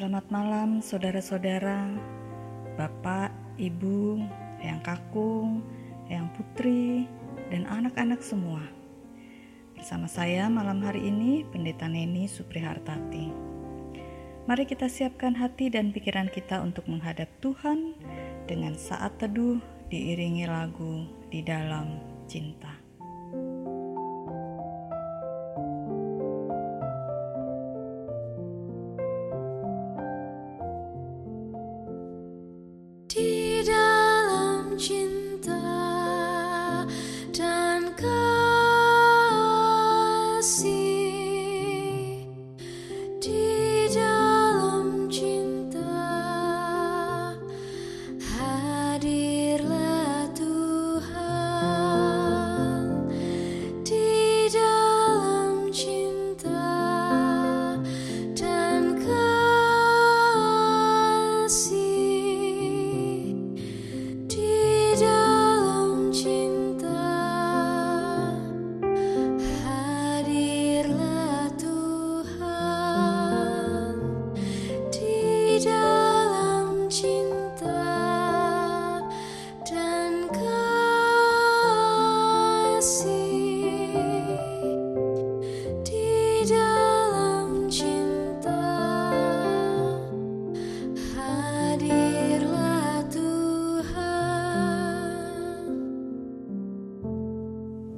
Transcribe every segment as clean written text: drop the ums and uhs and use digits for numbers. Selamat malam saudara-saudara, bapak, ibu, yang kakung, yang putri, dan anak-anak semua. Bersama saya malam hari ini Pendeta Neni Suprihartati. Mari kita siapkan hati dan pikiran kita untuk menghadap Tuhan dengan saat teduh diiringi lagu Di Dalam Cinta. Di dalam cinta dan kasih, di dalam cinta hadirlah Tuhan, di dalam cinta dan kasih.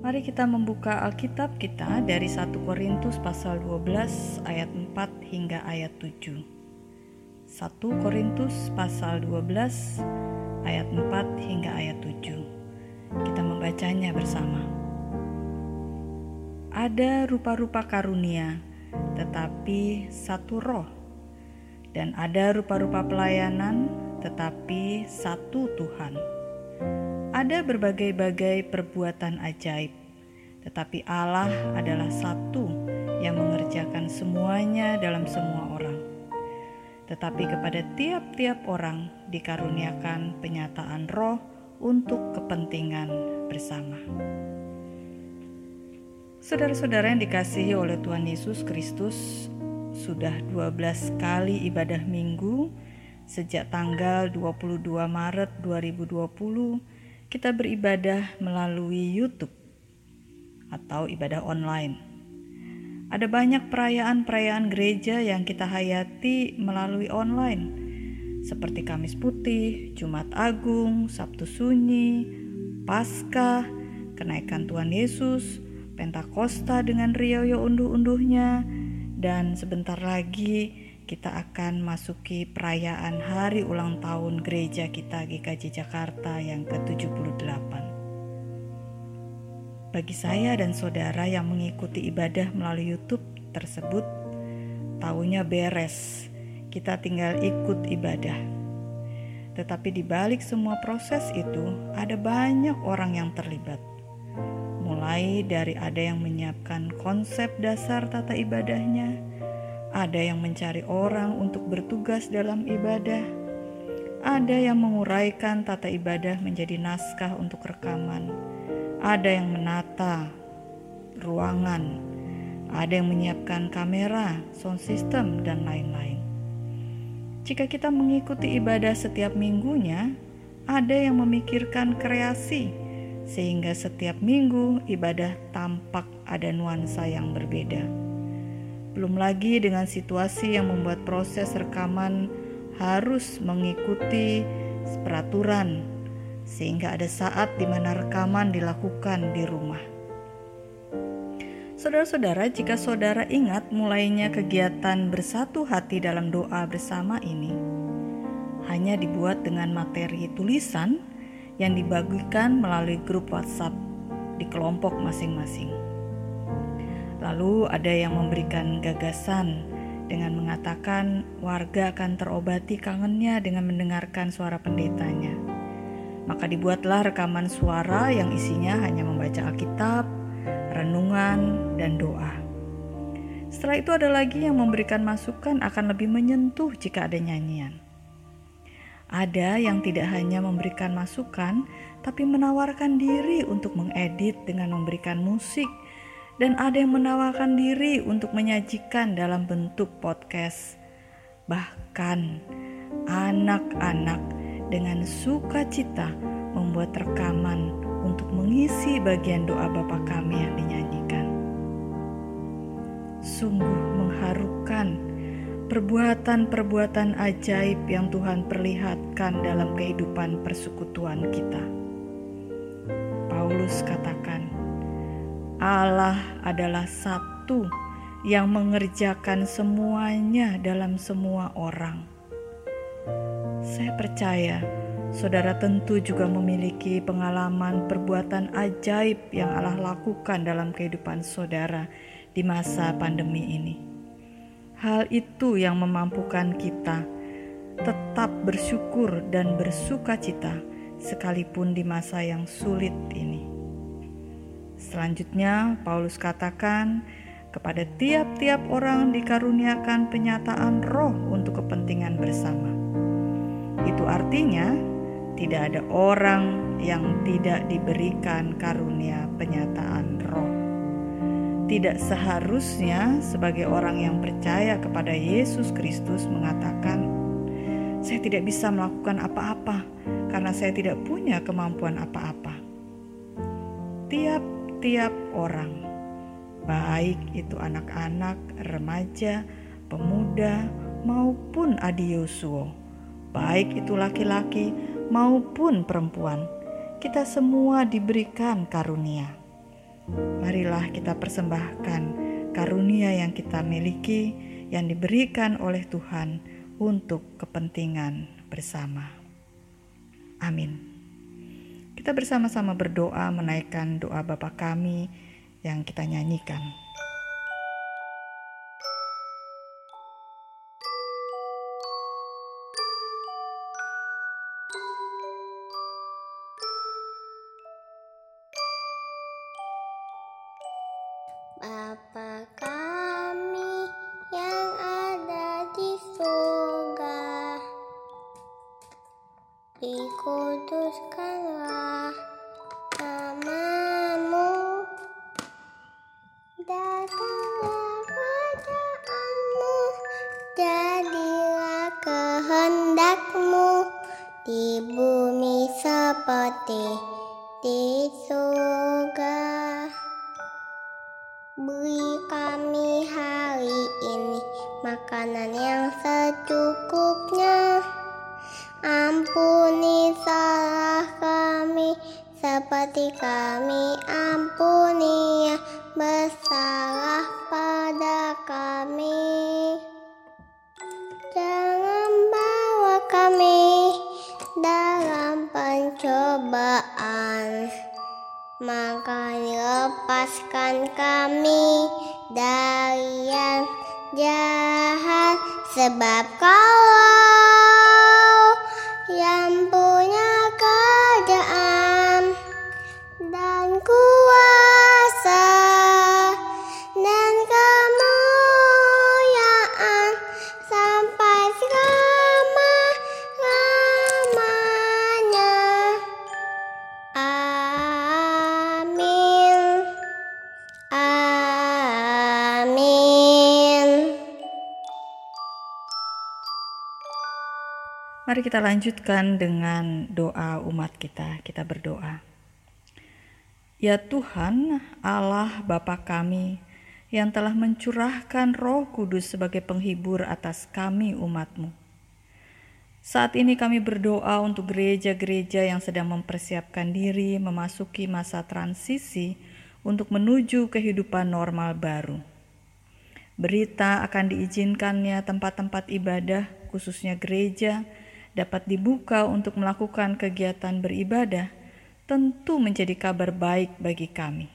Mari kita membuka Alkitab kita dari 1 Korintus pasal 12 ayat 4 hingga ayat 7. 1 Korintus pasal 12 ayat 4 hingga ayat 7. Kita membacanya bersama. Ada rupa-rupa karunia, tetapi satu roh. Dan ada rupa-rupa pelayanan, tetapi satu Tuhan. Ada berbagai-bagai perbuatan ajaib, tetapi Allah adalah satu yang mengerjakan semuanya dalam semua orang. Tetapi kepada tiap-tiap orang dikaruniakan penyataan roh untuk kepentingan bersama. Saudara-saudara yang dikasihi oleh Tuhan Yesus Kristus, sudah 12 kali ibadah minggu sejak tanggal 22 Maret 2020 kita beribadah melalui YouTube atau ibadah online. Ada banyak perayaan-perayaan gereja yang kita hayati melalui online, seperti Kamis Putih, Jumat Agung, Sabtu Sunyi, Paskah, Kenaikan Tuhan Yesus, Pentakosta dengan riuh unduh-unduhnya, dan sebentar lagi kita akan masuki perayaan hari ulang tahun gereja kita GKJ Jakarta yang ke-78. Bagi saya dan saudara yang mengikuti ibadah melalui YouTube tersebut, taunya beres, kita tinggal ikut ibadah. Tetapi di balik semua proses itu, ada banyak orang yang terlibat. Mulai dari ada yang menyiapkan konsep dasar tata ibadahnya, ada yang mencari orang untuk bertugas dalam ibadah, ada yang menguraikan tata ibadah menjadi naskah untuk rekaman, ada yang menata ruangan, ada yang menyiapkan kamera, sound system, dan lain-lain. Jika kita mengikuti ibadah setiap minggunya, ada yang memikirkan kreasi, sehingga setiap minggu ibadah tampak ada nuansa yang berbeda. Belum lagi dengan situasi yang membuat proses rekaman harus mengikuti peraturan, sehingga ada saat di mana rekaman dilakukan di rumah. Saudara-saudara, jika saudara ingat mulainya kegiatan bersatu hati dalam doa bersama ini, hanya dibuat dengan materi tulisan yang dibagikan melalui grup WhatsApp di kelompok masing-masing. Lalu ada yang memberikan gagasan dengan mengatakan warga akan terobati kangennya dengan mendengarkan suara pendetanya. Maka dibuatlah rekaman suara yang isinya hanya membaca Alkitab, renungan, dan doa. Setelah itu ada lagi yang memberikan masukan akan lebih menyentuh jika ada nyanyian. Ada yang tidak hanya memberikan masukan, tapi menawarkan diri untuk mengedit dengan memberikan musik, dan ada yang menawarkan diri untuk menyajikan dalam bentuk podcast, Bahkan anak-anak dengan sukacita membuat rekaman untuk mengisi bagian doa Bapa Kami yang dinyanyikan. Sungguh mengharukan perbuatan-perbuatan ajaib yang Tuhan perlihatkan dalam kehidupan persekutuan kita. Paulus katakan, Allah adalah satu yang mengerjakan semuanya dalam semua orang. Saya percaya saudara tentu juga memiliki pengalaman perbuatan ajaib yang Allah lakukan dalam kehidupan saudara di masa pandemi ini. Hal itu yang memampukan kita tetap bersyukur dan bersukacita sekalipun di masa yang sulit ini. Selanjutnya, Paulus katakan, kepada tiap-tiap orang dikaruniakan penyataan roh untuk kepentingan bersama. Itu artinya, tidak ada orang yang tidak diberikan karunia penyataan roh. Tidak seharusnya sebagai orang yang percaya kepada Yesus Kristus mengatakan, saya tidak bisa melakukan apa-apa karena saya tidak punya kemampuan apa-apa. Tiap-tiap orang, baik itu anak-anak, remaja, pemuda, maupun adiusuo, baik itu laki-laki maupun perempuan, kita semua diberikan karunia. Marilah kita persembahkan karunia yang kita miliki, yang diberikan oleh Tuhan untuk kepentingan bersama. Amin. Kita bersama-sama berdoa menaikkan doa Bapa Kami yang kita nyanyikan. Bapa Kami yang ada di surga, dikuduskanlah nama-Mu. Datanglah kerajaan-Mu, jadilah kehendak-Mu di bumi seperti di surga. Beri kami hari ini makanan yang secukupnya. Ampuni salah kami seperti kami ampuni yang bersalah pada kami. Jangan bawa kami dalam pencobaan, maka lepaskan kami dari yang jahat. Sebab Kau yang punya kerajaan dan kuasa dan kemuliaan sampai selama-lamanya. Amin. Amin. Mari kita lanjutkan dengan doa umat kita. Kita berdoa. Ya Tuhan Allah Bapa kami yang telah mencurahkan Roh Kudus sebagai penghibur atas kami umat-Mu. Saat ini kami berdoa untuk gereja-gereja yang sedang mempersiapkan diri memasuki masa transisi untuk menuju kehidupan normal baru. Berita akan diizinkannya tempat-tempat ibadah, khususnya gereja, dapat dibuka untuk melakukan kegiatan beribadah, tentu menjadi kabar baik bagi kami.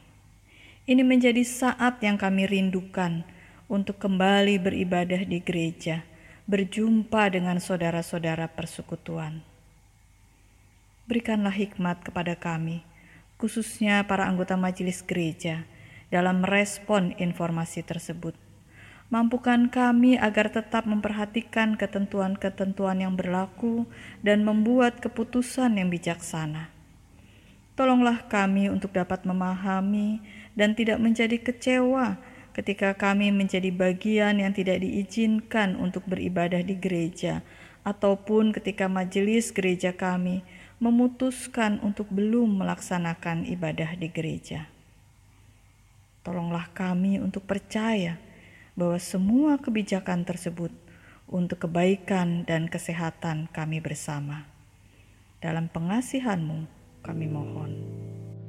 Ini menjadi saat yang kami rindukan untuk kembali beribadah di gereja, berjumpa dengan saudara-saudara persekutuan. Berikanlah hikmat kepada kami, khususnya para anggota majelis gereja, dalam merespon informasi tersebut. Mampukan kami agar tetap memperhatikan ketentuan-ketentuan yang berlaku dan membuat keputusan yang bijaksana. Tolonglah kami untuk dapat memahami dan tidak menjadi kecewa ketika kami menjadi bagian yang tidak diizinkan untuk beribadah di gereja, ataupun ketika majelis gereja kami memutuskan untuk belum melaksanakan ibadah di gereja. Tolonglah kami untuk percaya bahwa semua kebijakan tersebut untuk kebaikan dan kesehatan kami bersama. Dalam pengasihan-Mu kami mohon.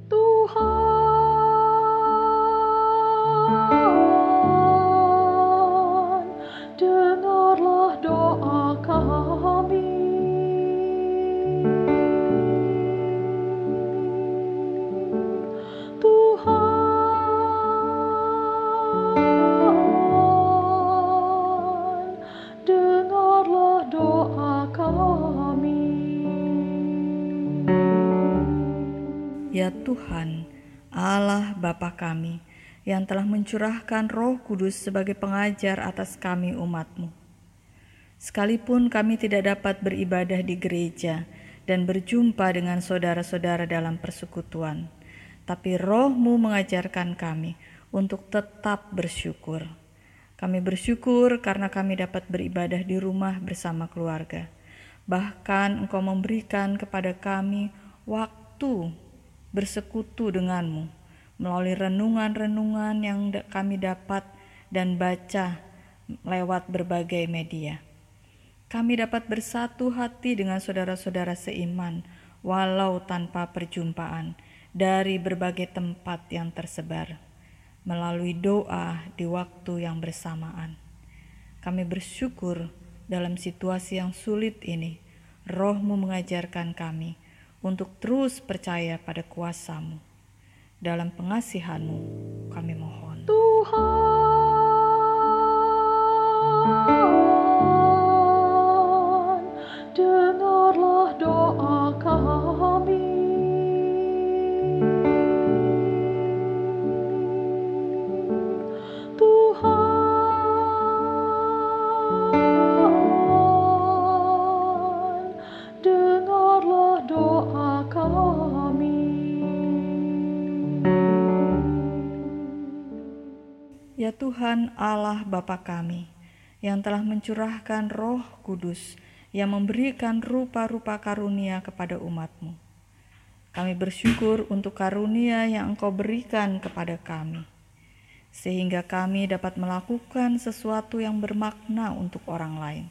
Tuhan, dengarlah doa kami. Ya Tuhan, Allah Bapa kami, yang telah mencurahkan Roh Kudus sebagai pengajar atas kami umat-Mu. Sekalipun kami tidak dapat beribadah di gereja dan berjumpa dengan saudara-saudara dalam persekutuan, tapi Roh-Mu mengajarkan kami untuk tetap bersyukur. Kami bersyukur karena kami dapat beribadah di rumah bersama keluarga. Bahkan Engkau memberikan kepada kami waktu bersekutu dengan-Mu melalui renungan-renungan yang kami dapat dan baca lewat berbagai media. Kami dapat bersatu hati dengan saudara-saudara seiman walau tanpa perjumpaan dari berbagai tempat yang tersebar melalui doa di waktu yang bersamaan. Kami bersyukur dalam situasi yang sulit ini, Roh-Mu mengajarkan kami untuk terus percaya pada kuasa-Mu. Dalam pengasihan-Mu kami mohon. Tuhan, dengarlah doa kami. Ya Tuhan Allah Bapa kami, yang telah mencurahkan Roh Kudus yang memberikan rupa-rupa karunia kepada umat-Mu. Kami bersyukur untuk karunia yang Engkau berikan kepada kami, sehingga kami dapat melakukan sesuatu yang bermakna untuk orang lain.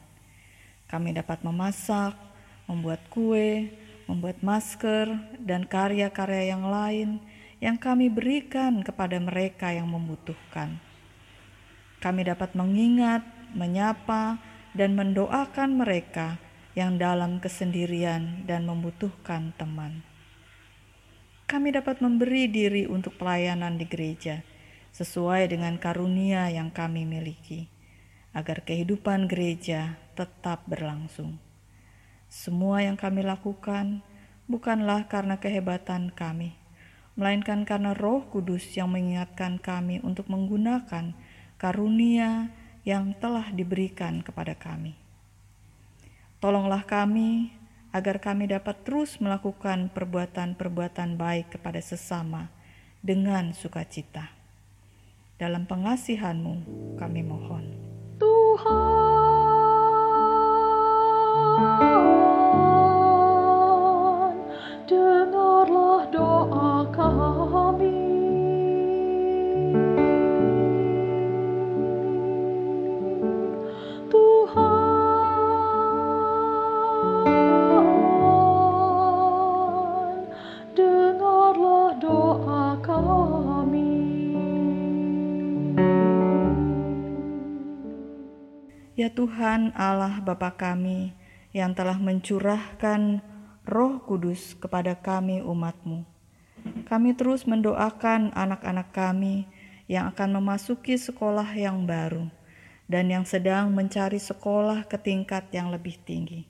Kami dapat memasak, membuat kue, membuat masker, dan karya-karya yang lain yang kami berikan kepada mereka yang membutuhkan. Kami dapat mengingat, menyapa, dan mendoakan mereka yang dalam kesendirian dan membutuhkan teman. Kami dapat memberi diri untuk pelayanan di gereja sesuai dengan karunia yang kami miliki, agar kehidupan gereja tetap berlangsung. Semua yang kami lakukan bukanlah karena kehebatan kami, melainkan karena Roh Kudus yang mengingatkan kami untuk menggunakan karunia yang telah diberikan kepada kami. Tolonglah kami agar kami dapat terus melakukan perbuatan-perbuatan baik kepada sesama dengan sukacita. Dalam pengasihan-Mu kami mohon. Tuhan, dengarlah doa kami. Ya Tuhan Allah Bapa kami, yang telah mencurahkan Roh Kudus kepada kami umat-Mu. Kami terus mendoakan anak-anak kami yang akan memasuki sekolah yang baru dan yang sedang mencari sekolah ke tingkat yang lebih tinggi.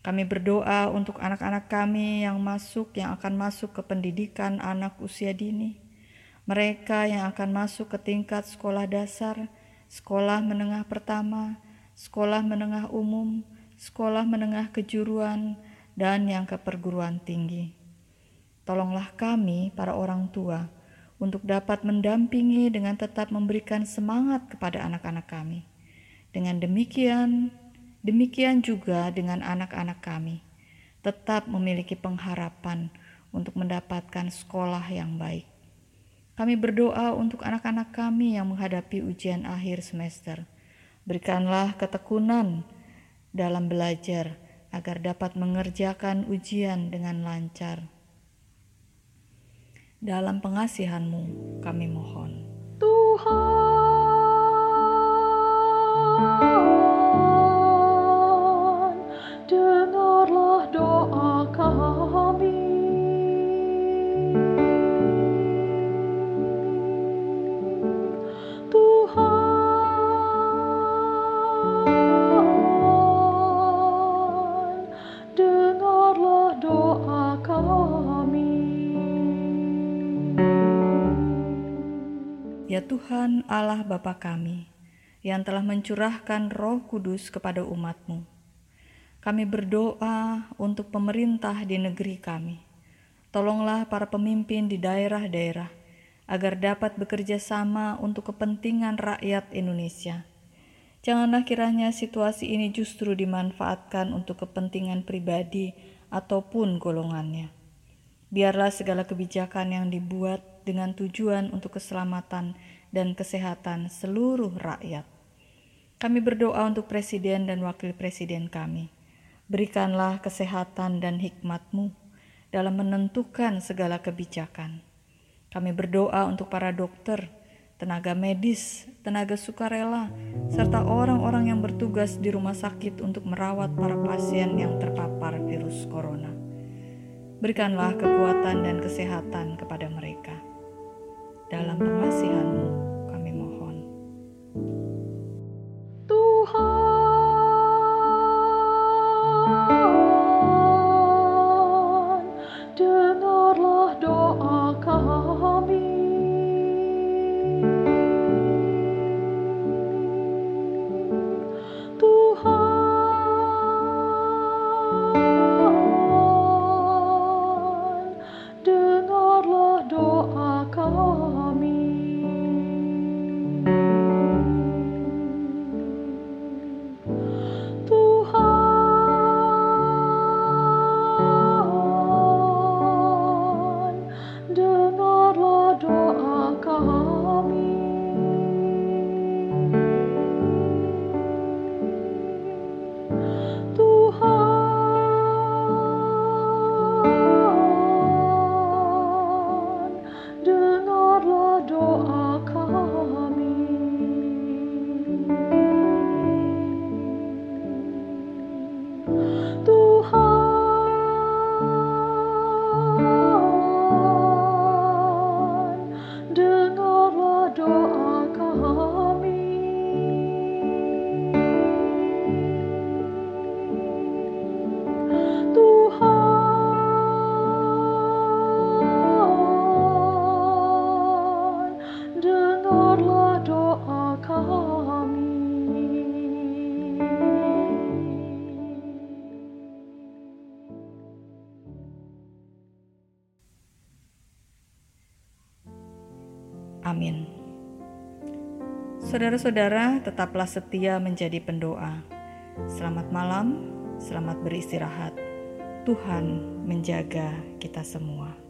Kami berdoa untuk anak-anak kami yang akan masuk ke pendidikan anak usia dini, mereka yang akan masuk ke tingkat sekolah dasar, sekolah menengah pertama, sekolah menengah umum, sekolah menengah kejuruan, dan yang ke perguruan tinggi. Tolonglah kami, para orang tua, untuk dapat mendampingi dengan tetap memberikan semangat kepada anak-anak kami. Dengan demikian juga dengan anak-anak kami, tetap memiliki pengharapan untuk mendapatkan sekolah yang baik. Kami berdoa untuk anak-anak kami yang menghadapi ujian akhir semester. Berikanlah ketekunan dalam belajar agar dapat mengerjakan ujian dengan lancar. Dalam pengasihan-Mu kami mohon. Tuhan, dengarlah doa kami. Tuhan, dengarlah doa kami. Ya Tuhan Allah Bapa kami, yang telah mencurahkan Roh Kudus kepada umat-Mu, kami berdoa untuk pemerintah di negeri kami. Tolonglah para pemimpin di daerah-daerah agar dapat bekerja sama untuk kepentingan rakyat Indonesia. Janganlah kiranya situasi ini justru dimanfaatkan untuk kepentingan pribadi ataupun golongannya. Biarlah segala kebijakan yang dibuat dengan tujuan untuk keselamatan dan kesehatan seluruh rakyat. Kami berdoa untuk presiden dan wakil presiden kami. Berikanlah kesehatan dan hikmat-Mu dalam menentukan segala kebijakan. Kami berdoa untuk para dokter, tenaga medis, tenaga sukarela, serta orang-orang yang bertugas di rumah sakit untuk merawat para pasien yang terpapar virus corona. Berikanlah kekuatan dan kesehatan kepada mereka. Dalam pengasihan-Mu kami mohon. Tuhan, dengarlah doa kami. Tuhan, dengarlah doa kami. Tuhan, dengarlah doa kami. Tuhan, dengarlah doa kami. Tuhan, dengarlah doa kami. Tuhan, dengarlah doa kami. Amin. Saudara-saudara, tetaplah setia menjadi pendoa. Selamat malam, selamat beristirahat. Tuhan menjaga kita semua.